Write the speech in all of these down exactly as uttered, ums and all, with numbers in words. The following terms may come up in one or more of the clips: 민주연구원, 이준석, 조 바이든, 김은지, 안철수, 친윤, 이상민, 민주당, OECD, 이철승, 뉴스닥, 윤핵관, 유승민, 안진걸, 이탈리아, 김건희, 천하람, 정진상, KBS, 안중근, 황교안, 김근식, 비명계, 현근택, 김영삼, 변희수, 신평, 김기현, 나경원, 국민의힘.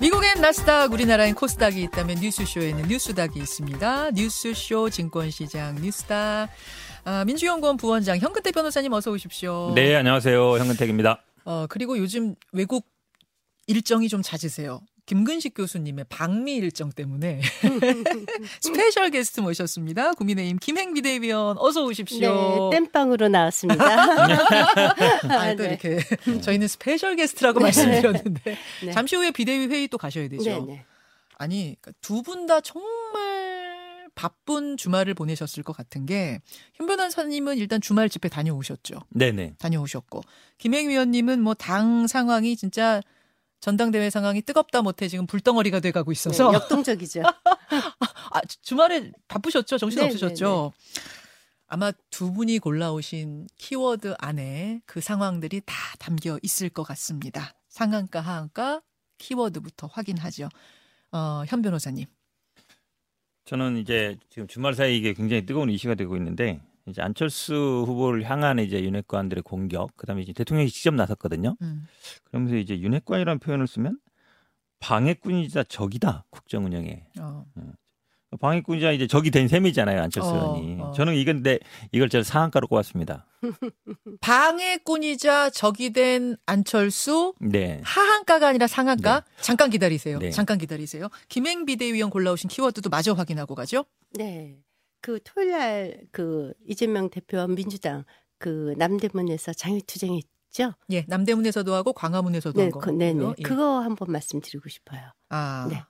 미국엔 나스닥, 우리나라엔 코스닥이 있다면 뉴스쇼에는 뉴스닥이 있습니다. 뉴스쇼 증권시장 뉴스닥. 아, 민주연구원 부원장 현근택 변호사님 어서 오십시오. 네, 안녕하세요. 현근택입니다. 어, 그리고 요즘 외국 일정이 좀 잦으세요. 김근식 교수님의 방미 일정 때문에 스페셜 게스트 모셨습니다. 국민의힘 김행 비대위원 어서 오십시오. 네, 땜빵으로 나왔습니다. 아, 또 네. 이렇게 저희는 스페셜 게스트라고 네. 말씀드렸는데 네. 잠시 후에 비대위 회의 또 가셔야 되죠. 네, 네. 아니, 두 분 다 정말 바쁜 주말을 보내셨을 것 같은 게 현 변호사님은 일단 주말 집회 다녀오셨죠. 네, 네. 다녀오셨고 김행 위원님은 뭐 당 상황이 진짜 전당대회 상황이 뜨겁다 못해 지금 불덩어리가 돼가고 있어서. 네, 역동적이죠. 아, 주말에 바쁘셨죠? 정신 네, 없으셨죠? 네, 네. 아마 두 분이 골라오신 키워드 안에 그 상황들이 다 담겨 있을 것 같습니다. 상한가, 하한가, 키워드부터 확인하죠. 어, 현 변호사님. 저는 이제 지금 주말 사이 이게 굉장히 뜨거운 이슈가 되고 있는데 이제 안철수 후보를 향한 이제 윤핵관들의 공격, 그다음에 이제 대통령이 직접 나섰거든요. 음. 그러면서 이제 윤핵관이라는 표현을 쓰면 방해꾼이자 적이다 국정 운영에. 어. 방해꾼이자 이제 적이 된 셈이잖아요 안철수 의원이. 어, 어. 저는 이건데 이걸 제가 상한가로 꼽았습니다. 방해꾼이자 적이 된 안철수. 네. 하한가가 아니라 상한가. 네. 잠깐 기다리세요. 네. 잠깐 기다리세요. 김행 비대위원 골라오신 키워드도 마저 확인하고 가죠. 네. 그 토요일 날 그 이재명 대표와 민주당 그 남대문에서 장외투쟁했죠? 예, 남대문에서도 하고 광화문에서도 네, 한 거. 네, 네. 예. 그거 한번 말씀드리고 싶어요. 아, 네.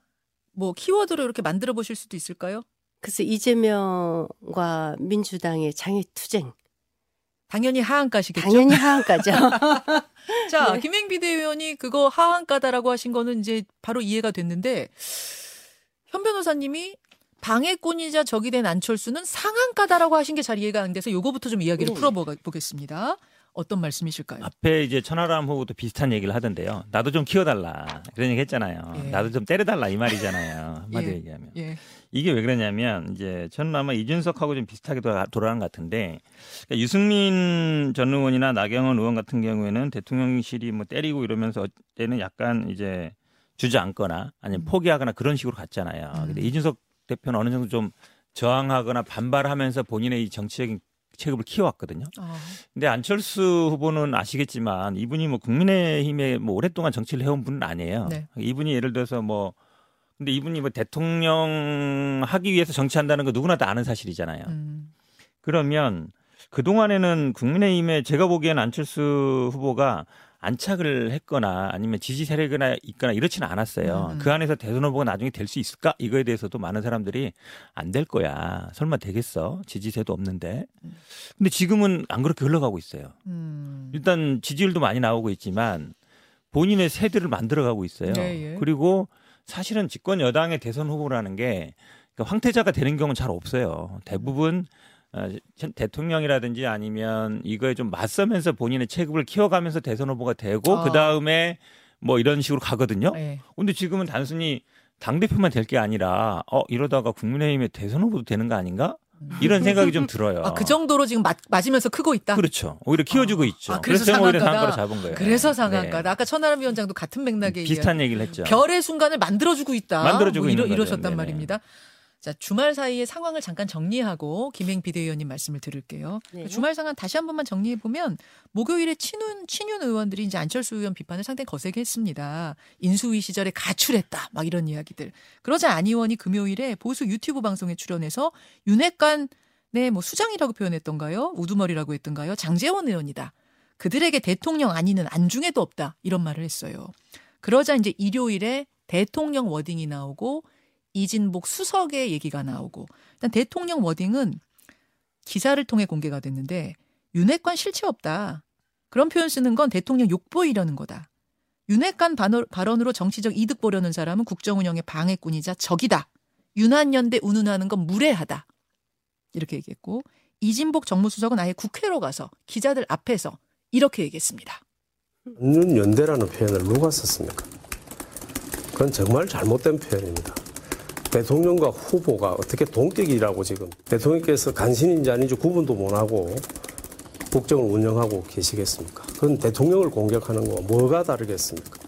뭐 키워드로 이렇게 만들어 보실 수도 있을까요? 그래서 이재명과 민주당의 장외투쟁. 당연히 하한가시겠죠? 당연히 하한가죠. 자, 네. 김행 비대위원이 그거 하한가다라고 하신 거는 이제 바로 이해가 됐는데 현 변호사님이 방해꾼이자 적이 된 안철수는 상한가다라고 하신 게 잘 이해가 안 돼서 요거부터 좀 이야기를 네. 풀어보겠습니다. 어떤 말씀이실까요? 앞에 이제 천하람 후보도 비슷한 얘기를 하던데요. 나도 좀 키워달라. 그런 얘기 했잖아요. 예. 나도 좀 때려달라 이 말이잖아요. 한마디 예. 얘기하면. 예. 이게 왜 그러냐면 이제 저는 아마 이준석하고 좀 비슷하게 돌아간 것 같은데 그러니까 유승민 전 의원이나 나경원 의원 같은 경우에는 대통령실이 뭐 때리고 이러면서 때는 약간 이제 주저앉거나 아니면 포기하거나 그런 식으로 갔잖아요. 음. 근데 이준석 대표는 어느 정도 좀 저항하거나 반발하면서 본인의 이 정치적인 체급을 키워왔거든요. 그런데 어. 안철수 후보는 아시겠지만 이분이 뭐 국민의힘에 뭐 오랫동안 정치를 해온 분은 아니에요. 네. 이분이 예를 들어서 뭐 근데 이분이 뭐 대통령 하기 위해서 정치한다는 거 누구나 다 아는 사실이잖아요. 음. 그러면 그 동안에는 국민의힘에 제가 보기에는 안철수 후보가 안착을 했거나 아니면 지지 세력이나 있거나 이렇지는 않았어요. 음. 그 안에서 대선 후보가 나중에 될 수 있을까? 이거에 대해서도 많은 사람들이 안 될 거야. 설마 되겠어? 지지세도 없는데. 근데 지금은 안 그렇게 흘러가고 있어요. 음. 일단 지지율도 많이 나오고 있지만 본인의 세들을 만들어가고 있어요. 예, 예. 그리고 사실은 집권 여당의 대선 후보라는 게 그러니까 황태자가 되는 경우는 잘 없어요. 대부분 대통령이라든지 아니면 이거에 좀 맞서면서 본인의 체급을 키워가면서 대선 후보가 되고 어. 그다음에 뭐 이런 식으로 가거든요. 네. 근데 지금은 단순히 당대표만 될 게 아니라 어 이러다가 국민의힘의 대선 후보도 되는 거 아닌가? 이런 생각이 좀 들어요. 아, 그 정도로 지금 맞, 맞으면서 크고 있다? 그렇죠. 오히려 키워주고 어. 있죠. 아, 그래서, 그래서 상한가다. 오히려 상한가로 잡은 거예요. 그래서 상한가다. 네. 아까 천하람 위원장도 같은 맥락에 비슷한 얘기를 했죠. 별의 순간을 만들어주고 있다. 만들어주고 뭐 있는 이러, 이러셨단 네네. 말입니다. 자, 주말 사이에 상황을 잠깐 정리하고 김행 비대위원님 말씀을 들을게요. 네. 주말 상황 다시 한 번만 정리해보면 목요일에 친윤, 친윤 의원들이 이제 안철수 의원 비판을 상당히 거세게 했습니다. 인수위 시절에 가출했다. 막 이런 이야기들. 그러자 안 의원이 금요일에 보수 유튜브 방송에 출연해서 윤핵관의 뭐 수장이라고 표현했던가요? 우두머리라고 했던가요? 장제원 의원이다. 그들에게 대통령 안위는 안중에도 없다. 이런 말을 했어요. 그러자 이제 일요일에 대통령 워딩이 나오고 이진복 수석의 얘기가 나오고 일단 대통령 워딩은 기사를 통해 공개가 됐는데 윤핵관 실체 없다. 그런 표현 쓰는 건 대통령 욕보이려는 거다. 윤핵관 발언으로 정치적 이득 보려는 사람은 국정운영의 방해꾼이자 적이다. 윤안연대 운운하는 건 무례하다. 이렇게 얘기했고 이진복 정무수석은 아예 국회로 가서 기자들 앞에서 이렇게 얘기했습니다. 윤연대라는 표현을 누가 썼습니까? 그건 정말 잘못된 표현입니다. 대통령과 후보가 어떻게 동격이라고 지금 대통령께서 간신인지 아닌지 구분도 못하고 국정을 운영하고 계시겠습니까? 그건 대통령을 공격하는 거 뭐가 다르겠습니까?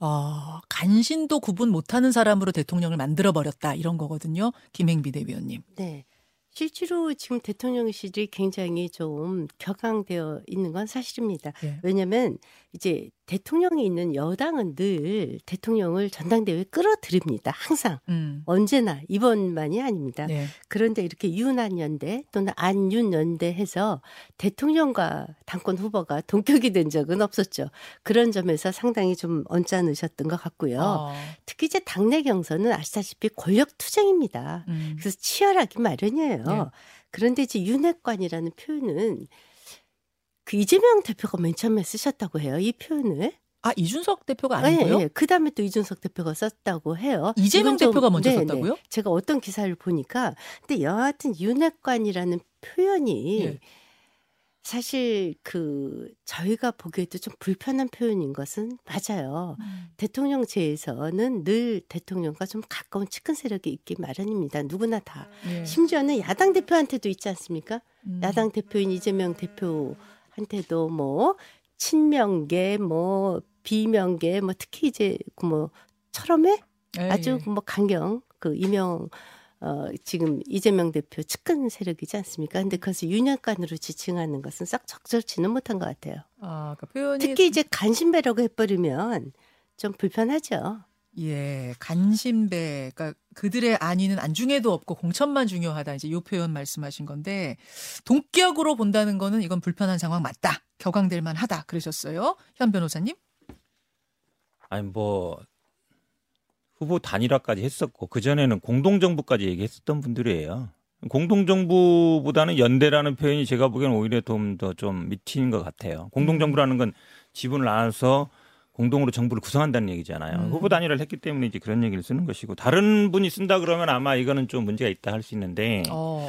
어, 간신도 구분 못하는 사람으로 대통령을 만들어버렸다. 이런 거거든요. 김행 비대위원님. 네. 실제로 지금 대통령실이 굉장히 좀 격앙되어 있는 건 사실입니다. 네. 왜냐하면 이제 대통령이 있는 여당은 늘 대통령을 전당대회에 끌어들입니다. 항상. 음. 언제나. 이번만이 아닙니다. 네. 그런데 이렇게 윤안연대 또는 안윤연대 해서 대통령과 당권 후보가 동격이 된 적은 없었죠. 그런 점에서 상당히 좀 언짢으셨던 것 같고요. 어. 특히 이제 당내 경선은 아시다시피 권력투쟁입니다. 음. 그래서 치열하기 마련이에요. 네. 그런데 이제 윤핵관이라는 표현은 그 이재명 대표가 맨 처음에 쓰셨다고 해요. 이 표현을. 아, 이준석 대표가 아니고요? 네, 네. 그다음에 또 이준석 대표가 썼다고 해요. 이재명 좀, 대표가 먼저 네, 썼다고요? 네. 제가 어떤 기사를 보니까. 근데 여하튼 윤핵관이라는 표현이 네. 사실 그 저희가 보기에도 좀 불편한 표현인 것은 맞아요. 음. 대통령제에서는 늘 대통령과 좀 가까운 측근 세력이 있기 마련입니다. 누구나 다. 네. 심지어는 야당 대표한테도 있지 않습니까? 음. 야당 대표인 이재명 대표 한테도 뭐 친명계, 뭐 비명계, 뭐 특히 이제 뭐 철험에 아주 뭐 강경 그 이명 어 지금 이재명 대표 측근 세력이지 않습니까? 근데 그것을 윤핵관으로 지칭하는 것은 썩 적절치는 못한 것 같아요. 아, 그러니까 표현이... 특히 이제 간신배라고 해버리면 좀 불편하죠. 예, 간신배. 그러니까 그들의 안위는 안중에도 없고 공천만 중요하다. 이제 이 표현 말씀하신 건데 동격으로 본다는 거는 이건 불편한 상황 맞다. 격앙될 만하다. 그러셨어요, 현 변호사님? 아니 뭐 후보 단일화까지 했었고 그 전에는 공동정부까지 얘기했었던 분들이에요. 공동정부보다는 연대라는 표현이 제가 보기엔 오히려 좀 더 좀 미친 것 같아요. 공동정부라는 건 지분을 나눠서 공동으로 정부를 구성한다는 얘기잖아요. 음. 후보 단일화를 했기 때문에 이제 그런 얘기를 쓰는 것이고 다른 분이 쓴다 그러면 아마 이거는 좀 문제가 있다 할 수 있는데 어.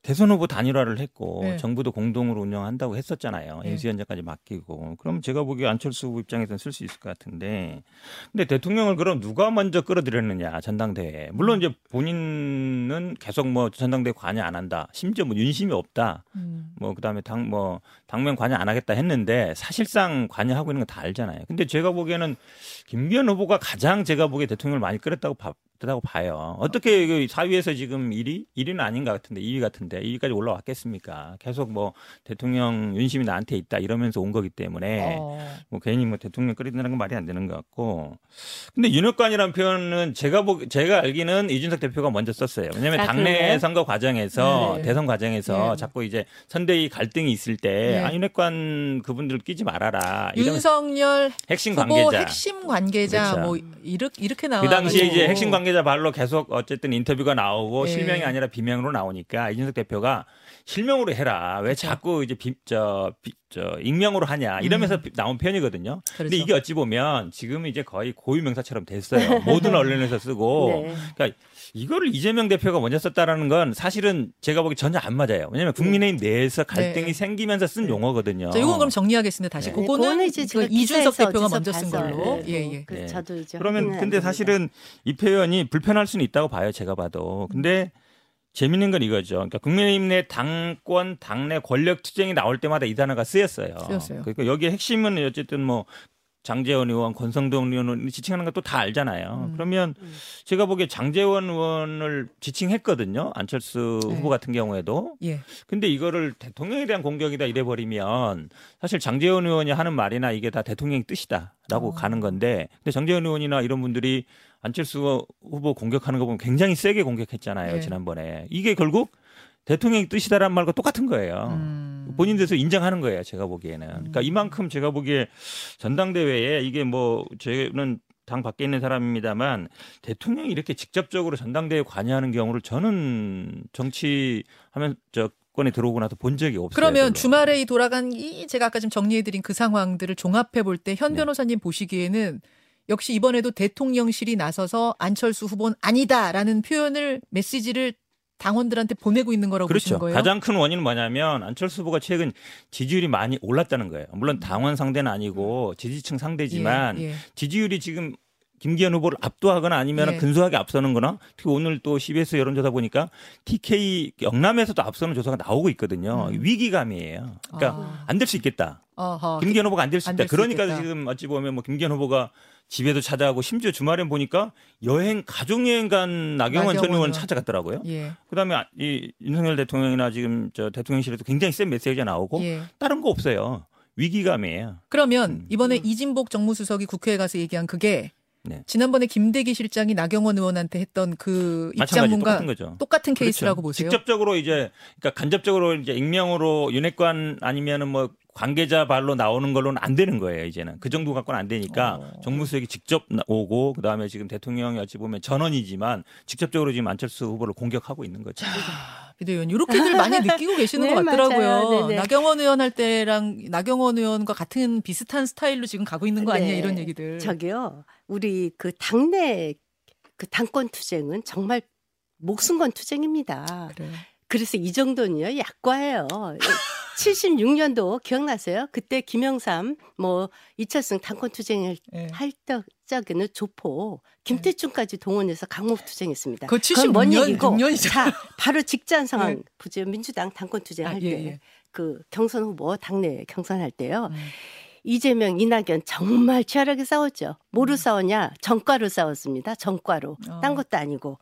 대선 후보 단일화를 했고 네. 정부도 공동으로 운영한다고 했었잖아요. 네. 인수위원장까지 맡기고. 그럼 제가 보기에 안철수 후보 입장에서는 쓸 수 있을 것 같은데 근데 대통령을 그럼 누가 먼저 끌어들였느냐 전당대회에. 물론 이제 본인은 계속 뭐 전당대회 관여 안 한다. 심지어 뭐 윤심이 없다. 음. 뭐 그다음에 당, 뭐 당면 관여 안 하겠다 했는데 사실상 관여하고 있는 건 다 알잖아요. 근데 제가 보기에는 김기현 후보가 가장 제가 보기에 대통령을 많이 끌었다고 봐. 그렇다고 봐요. 어떻게 사 위에서 지금 일 위? 일 위는 아닌 것 같은데 이 위 같은데 일 위까지 올라왔겠습니까? 계속 뭐 대통령 윤심이 나한테 있다 이러면서 온 거기 때문에 어. 뭐 괜히 뭐 대통령 끌어들이는 건 말이 안 되는 것 같고. 근데 윤핵관이라는 표현은 제가 보기 제가 알기는 이준석 대표가 먼저 썼어요. 왜냐하면 아, 당내 그래요? 선거 과정에서 네. 대선 과정에서 네. 자꾸 이제 선대위 갈등이 있을 때 네. 윤핵관 그분들 끼지 말아라. 윤석열 핵심 관계자, 핵심 관계자 그렇죠. 뭐 이렇게 이렇게 나와. 그 당시에 이제 핵심 관계 관계자 발로 계속 어쨌든 인터뷰가 나오고 네. 실명이 아니라 비명으로 나오니까 이준석 대표가 실명으로 해라. 왜 자꾸 이제 비, 저, 비, 저 익명으로 하냐 이러면서 음. 나온 표현이거든요. 그렇죠. 근데 이게 어찌 보면 지금 이제 거의 고유명사처럼 됐어요. 모든 언론에서 쓰고. 네. 그러니까 이거를 이재명 대표가 먼저 썼다라는 건 사실은 제가 보기 전혀 안 맞아요. 왜냐하면 국민의힘 내에서 갈등이 네. 생기면서 쓴 용어거든요. 자, 이건 그럼 정리하겠습니다. 다시 네. 그거는 이제 이준석 대표가 먼저 쓴 걸로. 네. 예, 예. 그, 저도 이제 그러면 근데 사실은 이 표현이 불편할 수는 있다고 봐요. 제가 봐도. 근데 재밌는 건 이거죠. 그러니까 국민의힘 내 당권, 당내 권력 투쟁이 나올 때마다 이 단어가 쓰였어요. 쓰였어요. 그러니까 여기에 핵심은 어쨌든 뭐. 장제원 의원, 권성동 의원을 지칭하는 것도 다 알잖아요. 음. 그러면 음. 제가 보기에 장제원 의원을 지칭했거든요. 안철수 네. 후보 같은 경우에도. 예. 근데 이거를 대통령에 대한 공격이다 이래버리면 사실 장제원 의원이 하는 말이나 이게 다 대통령의 뜻이다라고 어. 가는 건데 근데 장제원 의원이나 이런 분들이 안철수 후보 공격하는 거 보면 굉장히 세게 공격했잖아요. 예. 지난번에. 이게 결국 대통령의 뜻이다라는 말과 똑같은 거예요. 음. 본인들에서 인정하는 거예요. 제가 보기에는. 그러니까 이만큼 제가 보기에 전당대회에 이게 뭐 저는 당 밖에 있는 사람입니다만 대통령이 이렇게 직접적으로 전당대회에 관여하는 경우를 저는 정치하면 저 권에 들어오고 나서 본 적이 없어요. 그러면 별로. 주말에 이 돌아간 이 제가 아까 좀 정리해드린 그 상황들을 종합해 볼 때 현 변호사님 네. 보시기에는 역시 이번에도 대통령실이 나서서 안철수 후보는 아니다라는 표현을 메시지를 당원들한테 보내고 있는 거라고 그렇죠. 보시는 거예요? 가장 큰 원인은 뭐냐면 안철수 후보가 최근 지지율이 많이 올랐다는 거예요. 물론 당원 상대는 아니고 지지층 상대지만 예, 예. 지지율이 지금 김기현 후보를 압도하거나 아니면 예. 근소하게 앞서는 거나 특히 오늘 또 씨비에스 여론조사 보니까 티케이 영남에서도 앞서는 조사가 나오고 있거든요. 음. 위기감이에요. 그러니까 아. 안 될 수 있겠다. 어허. 김기현 후보가 안 될 수 있다. 될 수 그러니까 있겠다. 지금 어찌 보면 뭐 김기현 후보가 집에도 찾아가고 심지어 주말엔 보니까 여행, 가족여행 간 나경원 전 의원 찾아갔더라고요. 예. 그다음에 이 윤석열 대통령이나 지금 저 대통령실에도 굉장히 센 메시지가 나오고 예. 다른 거 없어요. 위기감이에요. 그러면 이번에 음. 이진복 정무수석이 국회에 가서 얘기한 그게 네. 지난번에 김대기 실장이 나경원 의원한테 했던 그 입장문과 똑같은, 똑같은 케이스라고 그렇죠. 보세요. 직접적으로 이제 그러니까 간접적으로 이제 익명으로 윤핵관 아니면은 뭐 관계자 발로 나오는 걸로는 안 되는 거예요. 이제는 그 정도 갖고는 안 되니까 어. 정무수석이 직접 오고 그다음에 지금 대통령이 어찌 보면 전원이지만 직접적으로 지금 안철수 후보를 공격하고 있는 거죠. 비대위원 이렇게들 많이 느끼고 계시는 네, 것 같더라고요. 나경원 의원 할 때랑 나경원 의원과 같은 비슷한 스타일로 지금 가고 있는 거 네. 아니냐 이런 얘기들. 저기요. 우리 그 당내 그 당권 투쟁은 정말 목숨 건 투쟁입니다. 그래. 그래서 이 정도는요. 약과예요. 칠십육 년도 기억나세요? 그때 김영삼, 뭐 이철승 당권 투쟁을 네. 할 적에는 조포, 김태춘까지 동원해서 강목 투쟁했습니다. 그 칠십육 년, 뭔 얘기고? 육 년이죠. 자, 바로 직전 상황 네. 보죠. 민주당 당권 투쟁할 아, 때, 예, 예. 그 경선 후보 당내 경선할 때요. 음. 이재명, 이낙연 정말 치열하게 싸웠죠. 뭐로 음. 싸웠냐? 정과로 싸웠습니다. 정과로. 어. 딴 것도 아니고.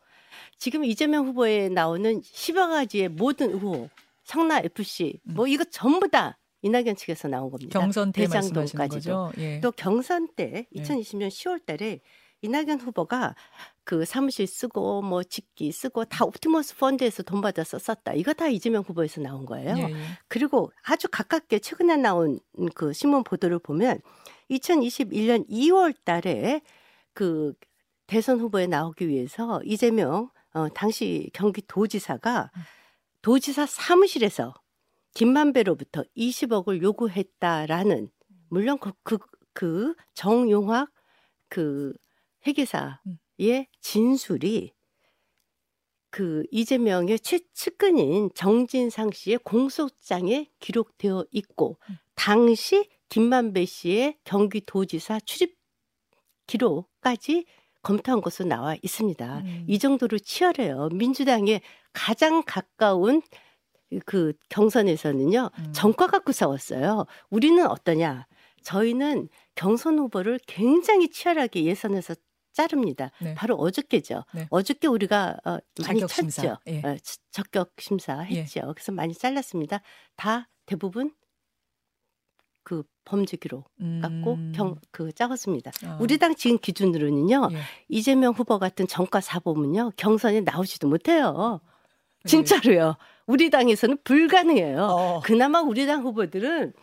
지금 이재명 후보에 나오는 십여 가지의 모든 의혹. 성남에프씨 뭐 이거 전부 다 이낙연 측에서 나온 겁니다. 경선 때 말씀하시는 거죠. 예. 또 경선 때 이천이십 년 시월 달에 이낙연 후보가 그 사무실 쓰고 뭐 직기 쓰고 다 옵티머스 펀드에서 돈 받아서 썼다. 이거 다 이재명 후보에서 나온 거예요. 예. 그리고 아주 가깝게 최근에 나온 그 신문 보도를 보면 이천이십일 년 이월 달에 그 대선 후보에 나오기 위해서 이재명 어, 당시 경기도지사가 음. 도지사 사무실에서 김만배로부터 이십억을 요구했다라는 물론 그, 그, 그 정용학 그 회계사의 진술이 그 이재명의 측근인 정진상 씨의 공소장에 기록되어 있고 당시 김만배 씨의 경기도지사 출입 기록까지 검토한 것으로 나와 있습니다. 음. 이 정도로 치열해요. 민주당에 가장 가까운 그 경선에서는요. 음. 정과 갖고 싸웠어요. 우리는 어떠냐. 저희는 경선 후보를 굉장히 치열하게 예선에서 자릅니다. 네. 바로 어저께죠. 네. 어저께 우리가 어, 많이 쳤죠. 예. 어, 적격심사 했죠. 예. 그래서 많이 잘랐습니다. 다 대부분 그 범죄 기록 갖고 음. 경, 그 짜왔습니다. 아. 우리 당 지금 기준으로는요. 예. 이재명 후보 같은 정과 사범은요. 경선에 나오지도 못해요. 진짜로요. 우리 당에서는 불가능해요. 어. 그나마 우리 당 후보들은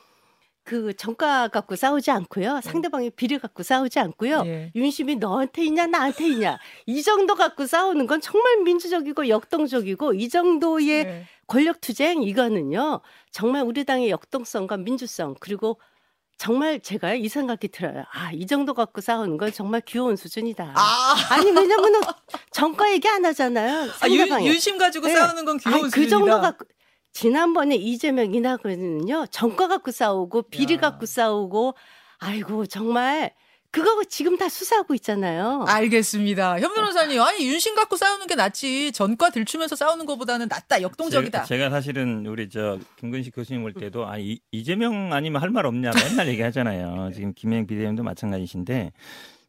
그 정가 갖고 싸우지 않고요. 상대방의 비리 갖고 싸우지 않고요. 예. 윤심이 너한테 있냐 나한테 있냐. 이 정도 갖고 싸우는 건 정말 민주적이고 역동적이고 이 정도의 예. 권력투쟁 이거는요. 정말 우리 당의 역동성과 민주성 그리고 정말 제가 이 생각이 들어요. 아, 이 정도 갖고 싸우는 건 정말 귀여운 수준이다. 아. 아니 왜냐면 정가 얘기 안 하잖아요. 상대방이. 아, 윤심 가지고 네. 싸우는 건 귀여운 아니, 수준이다. 그 정도 갖고 지난번에 이재명 이낙연은요. 정가 갖고 싸우고 비리 야. 갖고 싸우고 아이고 정말 그거 지금 다 수사하고 있잖아요. 알겠습니다. 현 변호사님. 아니 윤심 갖고 싸우는 게 낫지. 전과 들추면서 싸우는 것보다는 낫다. 역동적이다. 제, 제가 사실은 우리 저 김근식 교수님 올 때도 아, 이, 이재명 아니면 할 말 없냐 맨날 얘기하잖아요. 지금 김행 비대위원도 마찬가지신데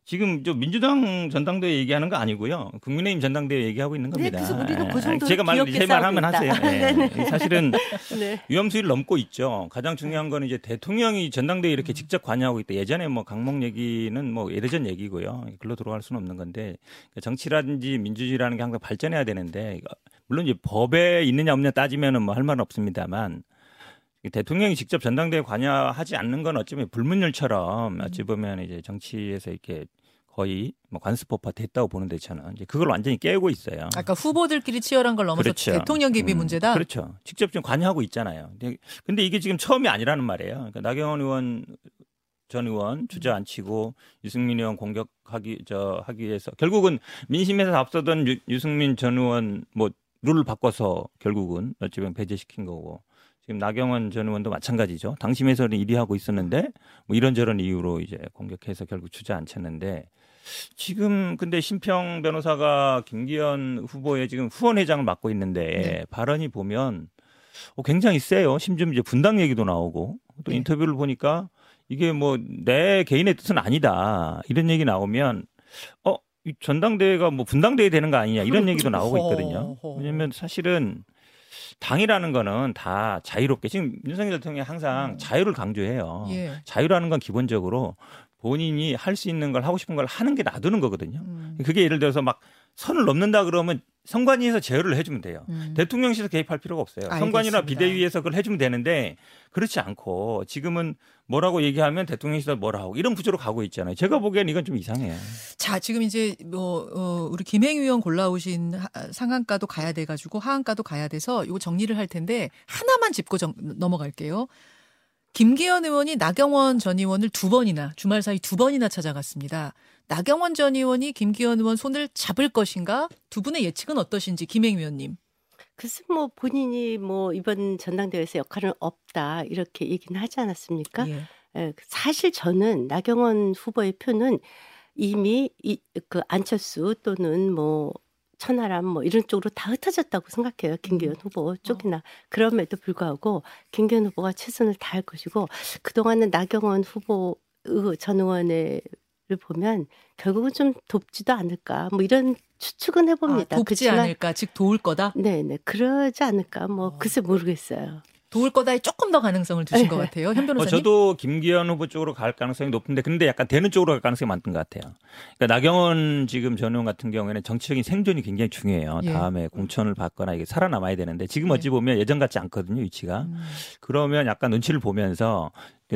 지금 저 민주당 전당대회 얘기하는 거 아니고요. 국민의힘 전당대회 얘기하고 있는 겁니다. 네, 그래서 우리는 그 정도 제가 말하는 제 말하면 하세요. 네. 사실은 네. 위험 수위를 넘고 있죠. 가장 중요한 건 이제 대통령이 전당대회 이렇게 직접 관여하고 있다. 예전에 뭐 강목 얘기는 뭐 예전 얘기고요. 글로 들어갈 수는 없는 건데 정치라든지 민주주의라는 게 항상 발전해야 되는데 물론 이제 법에 있느냐 없느냐 따지면은 뭐 할 말은 없습니다만. 대통령이 직접 전당대회 관여하지 않는 건 어쩌면 불문율처럼 어찌 보면 이제 정치에서 이렇게 거의 뭐 관습법화 됐다고 보는데 저는 이제 그걸 완전히 깨우고 있어요. 아까 후보들끼리 치열한 걸 넘어서 그렇죠. 대통령 개입이 음, 문제다. 그렇죠. 직접 지금 관여하고 있잖아요. 근데 이게 지금 처음이 아니라는 말이에요. 그러니까 나경원 의원 전 의원 주저앉히고 유승민 의원 공격하기 저 하기 위해서 결국은 민심에서 앞서던 유, 유승민 전 의원 뭐 룰을 바꿔서 결국은 어찌 보면 배제시킨 거고. 지금 나경원 전 의원도 마찬가지죠. 당심에서는 일 위 하고 있었는데 뭐 이런저런 이유로 이제 공격해서 결국 주저앉혔는데 지금 근데 신평 변호사가 김기현 후보의 지금 후원회장을 맡고 있는데 네. 발언이 보면 굉장히 세요. 심지어 이제 분당 얘기도 나오고 또 네. 인터뷰를 보니까 이게 뭐 내 개인의 뜻은 아니다 이런 얘기 나오면 어 전당대회가 뭐 분당대회 되는 거 아니냐 이런 얘기도 나오고 있거든요. 왜냐하면 사실은 당이라는 거는 다 자유롭게 지금 윤석열 대통령이 항상 자유를 강조해요. 예. 자유라는 건 기본적으로 본인이 할 수 있는 걸 하고 싶은 걸 하는 게 놔두는 거거든요. 음. 그게 예를 들어서 막 선을 넘는다 그러면 선관위에서 제어를 해주면 돼요. 음. 대통령실에서 개입할 필요가 없어요. 알겠습니다. 선관위나 비대위에서 그걸 해주면 되는데 그렇지 않고 지금은 뭐라고 얘기하면 대통령실에서 뭐라 하고 이런 구조로 가고 있잖아요. 제가 보기엔 이건 좀 이상해요. 자, 지금 이제 뭐 어, 우리 김행 의원 골라오신 상한가도 가야 돼가지고 하한가도 가야 돼서 이거 정리를 할 텐데 하나만 짚고 정, 넘어갈게요. 김기현 의원이 나경원 전 의원을 두 번이나 주말 사이 두 번이나 찾아갔습니다. 나경원 전 의원이 김기현 의원 손을 잡을 것인가? 두 분의 예측은 어떠신지 김행 의원님. 글쎄 뭐 본인이 뭐 이번 전당대회에서 역할은 없다 이렇게 얘기는 하지 않았습니까? 예. 사실 저는 나경원 후보의 표는 이미 이, 그 안철수 또는 뭐 천하람 뭐 이런 쪽으로 다 흩어졌다고 생각해요. 김기현 음. 후보 쪽이나. 어. 그럼에도 불구하고 김기현 후보가 최선을 다할 것이고 그동안은 나경원 후보 전 의원의 를 보면 결국은 좀 돕지도 않을까 뭐 이런 추측은 해봅니다. 아, 돕지 그치만, 않을까 즉 도울 거다? 네네 그러지 않을까 뭐 어. 글쎄 모르겠어요. 도울 거다에 조금 더 가능성을 두신 것 같아요. 현 변호사님. 어, 저도 김기현 후보 쪽으로 갈 가능성이 높은데 근데 약간 되는 쪽으로 갈 가능성이 많던 것 같아요. 그러니까 나경원 지금 전 의원 같은 경우에는 정치적인 생존이 굉장히 중요해요. 예. 다음에 공천을 받거나 이게 살아남아야 되는데 지금 어찌 보면 예전 같지 않거든요. 위치가. 음. 그러면 약간 눈치를 보면서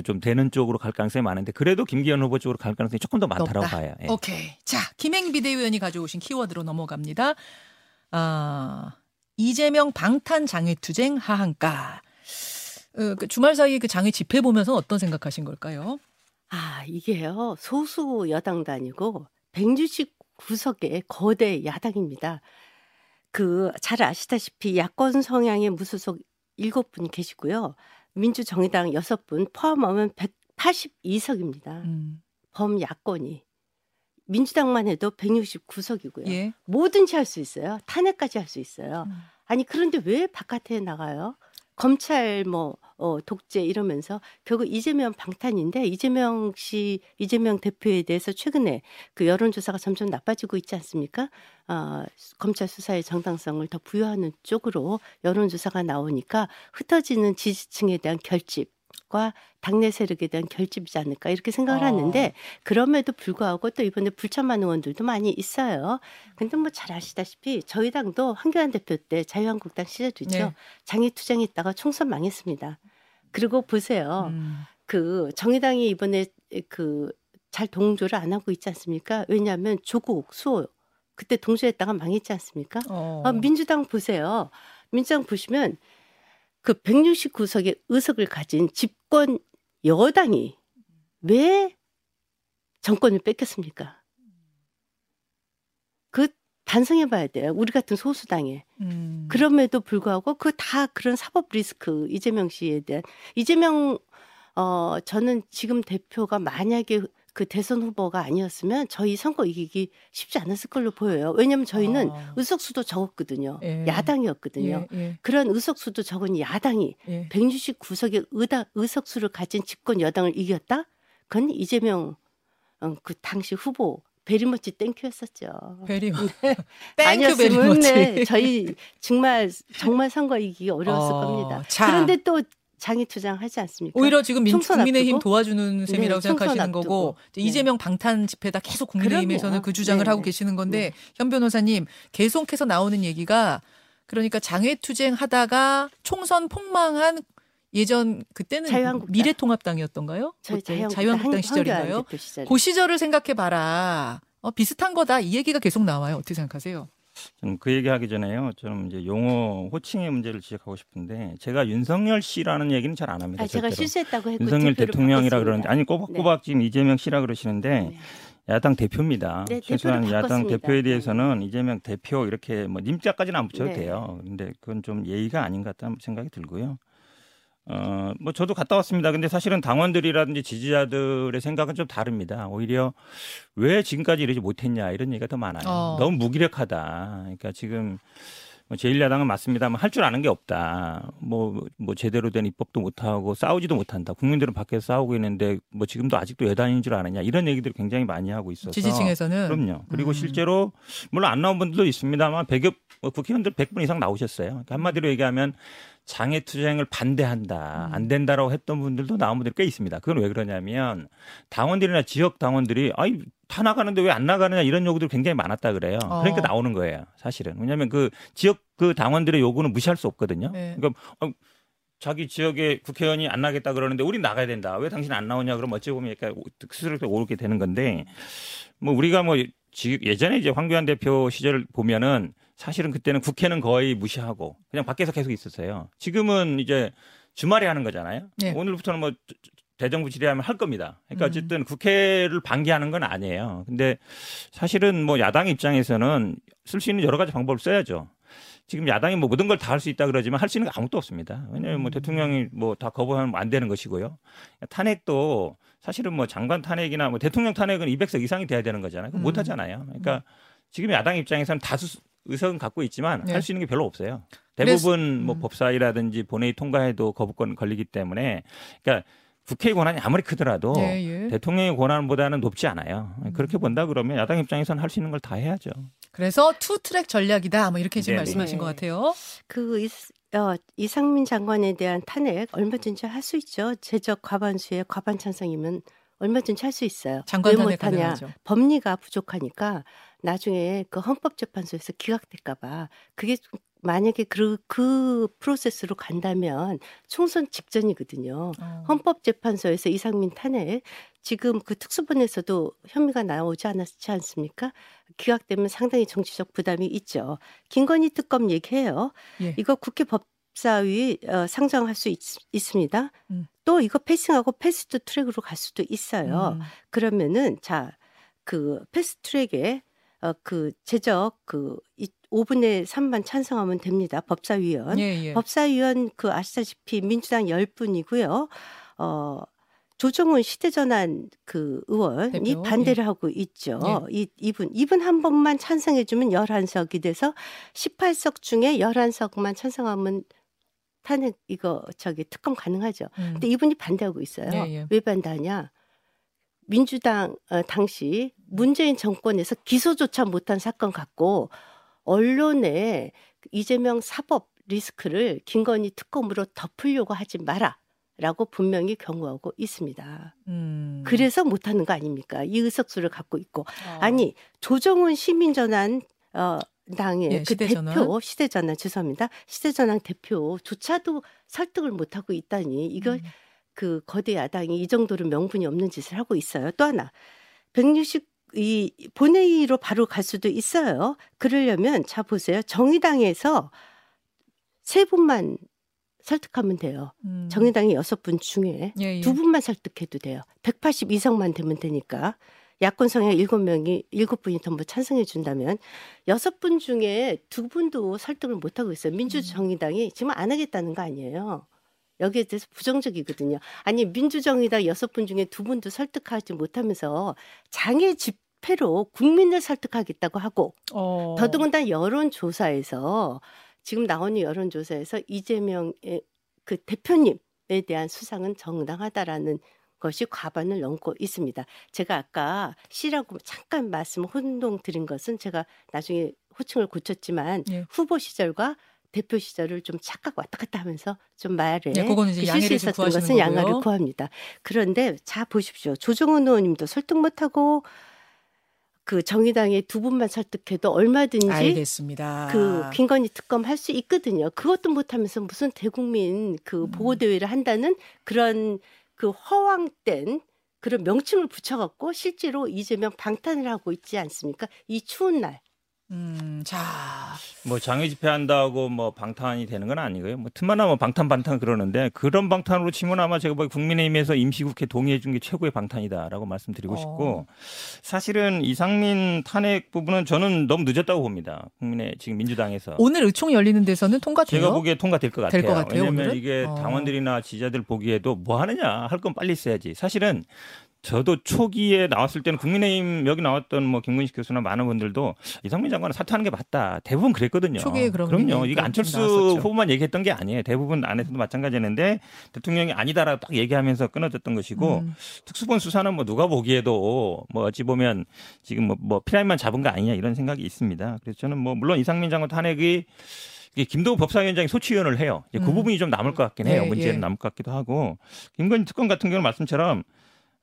좀 되는 쪽으로 갈 가능성이 많은데 그래도 김기현 후보 쪽으로 갈 가능성이 조금 더 많다라고 높다. 봐요. 예. 오케이. 자, 김행 비대위원이 가져오신 키워드로 넘어갑니다. 어, 이재명 방탄 장외투쟁 하한가. 그 주말 사이에 그 장외 집회 보면서 어떤 생각하신 걸까요? 아 이게요 소수 여당도 아니고 백육십구 석의 거대 야당입니다. 그 잘 아시다시피 야권 성향의 무소속 일곱 분 계시고요. 민주정의당 여섯 분 포함하면 백팔십이 석입니다. 음. 범야권이. 민주당만 해도 백육십구 석이고요. 예. 뭐든지 할 수 있어요. 탄핵까지 할 수 있어요. 음. 아니 그런데 왜 바깥에 나가요? 검찰 뭐 어, 독재 이러면서 결국 이재명 방탄인데 이재명 씨 이재명 대표에 대해서 최근에 그 여론조사가 점점 나빠지고 있지 않습니까? 어, 검찰 수사의 정당성을 더 부여하는 쪽으로 여론조사가 나오니까 흩어지는 지지층에 대한 결집. 과 당내 세력에 대한 결집이지 않을까 이렇게 생각을 어. 하는데 그럼에도 불구하고 또 이번에 불참한 의원들도 많이 있어요. 근데 뭐 잘 아시다시피 저희 당도 황교안 대표 때 자유한국당 시절이죠. 네. 장외투쟁했다가 총선 망했습니다. 그리고 보세요. 음. 그 정의당이 이번에 그 잘 동조를 안 하고 있지 않습니까? 왜냐하면 조국, 수호 그때 동조했다가 망했지 않습니까? 어. 아, 민주당 보세요. 민주당 보시면 그 백육십구 석의 의석을 가진 집권 여당이 왜 정권을 뺏겼습니까? 그 반성해봐야 돼요. 우리 같은 소수당에. 음. 그럼에도 불구하고 그 다 그런 사법 리스크 이재명 씨에 대한. 이재명 어, 저는 지금 대표가 만약에 그 대선 후보가 아니었으면 저희 선거 이기기 쉽지 않았을 걸로 보여요. 왜냐하면 저희는 아. 의석수도 적었거든요. 예. 야당이었거든요. 예, 예. 그런 의석수도 적은 야당이 예. 백육십구 석의 의다, 의석수를 가진 집권 여당을 이겼다? 그건 이재명 어, 그 당시 후보 베리머치 땡큐였었죠. 베리머치. 네. 땡큐 베리머치. 네. 저희 정말 정말 선거 이기기 어려웠을 어, 겁니다. 자. 그런데 또 장외투쟁하지 않습니까? 오히려 지금 민, 국민의힘 앞두고? 도와주는 셈이라고 네, 생각하시는 거고 네. 이재명 방탄 집회다 계속 국민의힘에서는 그럼요. 그 주장을 네, 하고 네. 계시는 건데 네. 현 변호사님 계속해서 나오는 얘기가 그러니까 장외투쟁하다가 총선 폭망한 예전 그때는 자유한국당. 미래통합당이었던가요? 저희 자유한국당, 자유한국당 시절인가요? 그 시절을 생각해봐라. 어, 비슷한 거다. 이 얘기가 계속 나와요. 어떻게 생각하세요? 좀 그 얘기하기 전에요. 좀 이제 용어 호칭의 문제를 지적하고 싶은데 제가 윤석열 씨라는 얘기는 잘 안 합니다. 아, 제가 실수했다고 했고 윤석열 대통령이라 그러는데 아니 꼬박꼬박 네. 지금 이재명 씨라 그러시는데 네. 야당 대표입니다. 네, 최소한 야당 바꿨습니다. 대표에 대해서는 네. 이재명 대표 이렇게 뭐 님자까지는 안 붙여도 네. 돼요. 그런데 그건 좀 예의가 아닌 것 같다는 생각이 들고요. 어, 뭐 저도 갔다 왔습니다. 근데 사실은 당원들이라든지 지지자들의 생각은 좀 다릅니다. 오히려 왜 지금까지 이러지 못했냐 이런 얘기가 더 많아요. 어. 너무 무기력하다. 그러니까 지금 제일 야당은 맞습니다만 할 줄 아는 게 없다. 뭐, 뭐 제대로 된 입법도 못하고 싸우지도 못한다. 국민들은 밖에서 싸우고 있는데 뭐 지금도 아직도 여당인 줄 아느냐. 이런 얘기들을 굉장히 많이 하고 있어서. 지지층에서는. 그럼요. 그리고 음. 실제로 물론 안 나온 분들도 있습니다만 백여, 국회의원들 백 분 이상 나오셨어요. 그러니까 한마디로 얘기하면 장애투쟁을 반대한다. 안 된다라고 했던 분들도 나온 분들이 꽤 있습니다. 그건 왜 그러냐면 당원들이나 지역 당원들이 아이 다 나가는데 왜 안 나가느냐 이런 요구들이 굉장히 많았다 그래요. 어. 그러니까 나오는 거예요. 사실은. 왜냐하면 그 지역 그 당원들의 요구는 무시할 수 없거든요. 네. 그러니까 자기 지역의 국회의원이 안 나겠다 그러는데 우린 나가야 된다. 왜 당신 안 나오냐 그럼 어찌 보면 약간 스스로 오르게 되는 건데 뭐 우리가 뭐 예전에 이제 황교안 대표 시절을 보면은 사실은 그때는 국회는 거의 무시하고 그냥 밖에서 계속 있었어요. 지금은 이제 주말에 하는 거잖아요. 네. 오늘부터는 뭐 대정부 질의하면 할 겁니다. 그러니까 어쨌든 음. 국회를 방기하는 건 아니에요. 근데 사실은 뭐 야당 입장에서는 쓸 수 있는 여러 가지 방법을 써야죠. 지금 야당이 뭐 모든 걸 다 할 수 있다 그러지만 할 수 있는 게 아무것도 없습니다. 왜냐하면 뭐 대통령이 뭐 다 거부하면 안 되는 것이고요. 탄핵도 사실은 뭐 장관 탄핵이나 뭐 대통령 탄핵은 이백 석 이상이 돼야 되는 거잖아요. 음. 못 하잖아요. 그러니까 지금 야당 입장에서는 다수 의석은 갖고 있지만 네. 할 수 있는 게 별로 없어요. 대부분 그래서, 뭐 음. 법사위라든지 본회의 통과해도 거부권 걸리기 때문에 그러니까 국회의 권한이 아무리 크더라도 예, 예. 대통령의 권한보다는 높지 않아요. 그렇게 본다 그러면 야당 입장에서는 할 수 있는 걸 다 해야죠. 그래서 투트랙 전략이다. 뭐 이렇게 지금 네네. 말씀하신 네. 것 같아요. 그 어, 이상민 장관에 대한 탄핵 얼마든지 할 수 있죠. 제적 과반수에 과반 찬성이면 얼마든지 할 수 있어요. 장관 탄핵 가능하죠. 법리가 부족하니까 나중에 그 헌법재판소에서 기각될까 봐 그게 만약에 그, 그 프로세스로 간다면 총선 직전이거든요. 어. 헌법재판소에서 이상민 탄핵 지금 그 특수본에서도 혐의가 나오지 않았지 않습니까? 기각되면 상당히 정치적 부담이 있죠. 김건희 특검 얘기해요. 예. 이거 국회 법사위 어, 상정할 수 있, 있습니다. 음. 또 이거 패싱하고 패스트 트랙으로 갈 수도 있어요. 음. 그러면은 자, 그 패스트 트랙에 어, 그 제적 그 오분의 삼만 찬성하면 됩니다. 법사위원. 예, 예. 법사위원 그 아시다시피 민주당 십 분이고요. 어, 조정훈 시대전환 그 의원이 대표? 반대를 예. 하고 있죠. 예. 이, 이분. 이분 한 번만 찬성해 주면 십일 석이 돼서 십팔 석 중에 십일 석만 찬성하면 탄핵 이거 저기 특검 가능하죠. 음. 근데 이분이 반대하고 있어요. 예, 예. 왜 반대하냐? 민주당 어, 당시 문재인 정권에서 기소조차 못한 사건 갖고 언론에 이재명 사법 리스크를 김건희 특검으로 덮으려고 하지 마라라고 분명히 경고하고 있습니다. 음. 그래서 못하는 거 아닙니까? 이 의석수를 갖고 있고. 어. 아니 조정훈 시민전환 어, 당의 예, 그 시대전환. 대표 시대전환 죄송합니다. 시대전환 대표조차도 설득을 못하고 있다니 이거 음. 그 거대 야당이 이 정도로 명분이 없는 짓을 하고 있어요. 또 하나 백육십 이 본회의로 바로 갈 수도 있어요. 그러려면 자 보세요. 정의당에서 세 분만 설득하면 돼요. 음. 정의당이 여섯 분 중에 예, 예. 두 분만 설득해도 돼요. 백팔십이 석만 되면 되니까. 야권 성향 일곱 명이 일곱 분이 전부 찬성해 준다면 여섯 분 중에 두 분도 설득을 못하고 있어요. 민주정의당이 지금 안 하겠다는 거 아니에요. 여기에 대해서 부정적이거든요. 아니 민주정의당 여섯 분 중에 두 분도 설득하지 못하면서 장애 집회로 국민을 설득하겠다고 하고 어. 더더군다나 여론조사에서 지금 나오는 여론조사에서 이재명의 그 대표님에 대한 수상은 정당하다라는 것이 과반을 넘고 있습니다. 제가 아까 C라고 잠깐 말씀 혼동 드린 것은 제가 나중에 호칭을 고쳤지만 예. 후보 시절과 대표 시절을 좀 착각 왔다 갔다 하면서 좀 말에 네, 그거는 이제 양해를 구하시는 것은 거고요. 양해를 구합니다. 그런데 자 보십시오. 조정훈 의원님도 설득 못하고 그 정의당의 두 분만 설득해도 얼마든지 알겠습니다. 그 김건희 특검 할 수 있거든요. 그것도 못하면서 무슨 대국민 그 보고대회를 한다는 그런 그 허황된 그런 명칭을 붙여갖고 실제로 이재명 방탄을 하고 있지 않습니까? 이 추운 날. 음, 자. 뭐 장외 집회한다고 뭐 방탄이 되는 건 아니고요. 뭐 틈만 나면 방탄 반탄 그러는데 그런 방탄으로 치면 아마 제가 보기 국민의힘에서 임시국회 동의해 준 게 최고의 방탄이다라고 말씀드리고 어. 싶고, 사실은 이상민 탄핵 부분은 저는 너무 늦었다고 봅니다. 국민의 지금 민주당에서 오늘 의총 열리는 데서는 통과돼요? 제가 보기에 통과될 것 같아요. 것 같아요 왜냐하면 오늘은? 이게 어. 당원들이나 지지자들 보기에도 뭐 하느냐, 할 건 빨리 써야지. 사실은 저도 초기에 나왔을 때는 국민의힘 여기 나왔던 뭐 김근식 교수나 많은 분들도 이상민 장관은 사퇴하는 게 맞다. 대부분 그랬거든요. 초기에 그럼 그럼요. 이거 안철수 나왔었죠. 후보만 얘기했던 게 아니에요. 대부분 안에서도 마찬가지였는데 대통령이 아니다라고 딱 얘기하면서 끊어졌던 것이고, 음. 특수본 수사는 뭐 누가 보기에도 뭐 어찌 보면 지금 뭐, 뭐 피라인만 잡은 거 아니냐 이런 생각이 있습니다. 그래서 저는 뭐 물론 이상민 장관 탄핵이 김도우 법사위원장이 소추위원을 해요. 이제 그 음. 부분이 좀 남을 것 같긴 해요. 예, 문제는 예. 남을 것 같기도 하고, 김건희 특검 같은 경우는 말씀처럼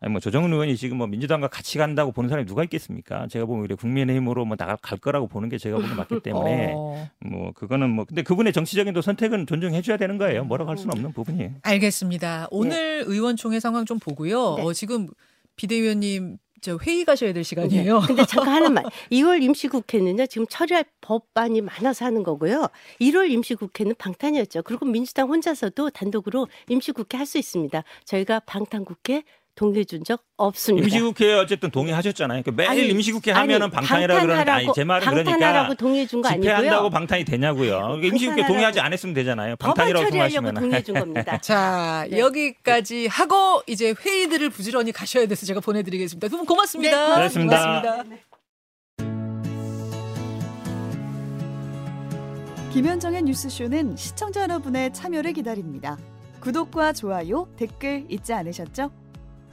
아니 뭐 조정은 의원이 지금 뭐 민주당과 같이 간다고 보는 사람이 누가 있겠습니까? 제가 보면 이래 국민의힘으로 뭐 나갈 거라고 보는 게 제가 보는 맞기 때문에 어. 뭐 그거는 뭐 근데 그분의 정치적인 또 선택은 존중해줘야 되는 거예요. 뭐라고 할 수는 없는 부분이에요. 알겠습니다. 오늘 네. 의원총회 상황 좀 보고요. 네. 어, 지금 비대위원님 저 회의 가셔야 될 시간이에요. 네. 근데 잠깐 하는 말. 이월 임시국회는요 지금 처리할 법안이 많아서 하는 거고요. 일월 임시국회는 방탄이었죠. 그리고 민주당 혼자서도 단독으로 임시국회 할 수 있습니다. 저희가 방탄국회 동의해 준 적 없습니다. 임시국회에 어쨌든 동의하셨잖아요. 그러니까 매일 아니, 임시국회 하면은 방탄이라 그러는데 아니 제 말은 그러니까 동의해 준거 아니고요. 집회한다고 방탄이 되냐고요. 임시국회 동의하지 않았으면 되잖아요. 방탄이라고 생각하시면. 동의해 준 겁니다. 자, 네. 여기까지 하고 이제 회의들을 부지런히 가셔야 돼서 제가 보내드리겠습니다. 두 분 고맙습니다. 네, 고맙습니다. 고맙습니다. 고맙습니다. 김현정의 뉴스쇼는 시청자 여러분의 참여를 기다립니다. 구독과 좋아요, 댓글 잊지 않으셨죠?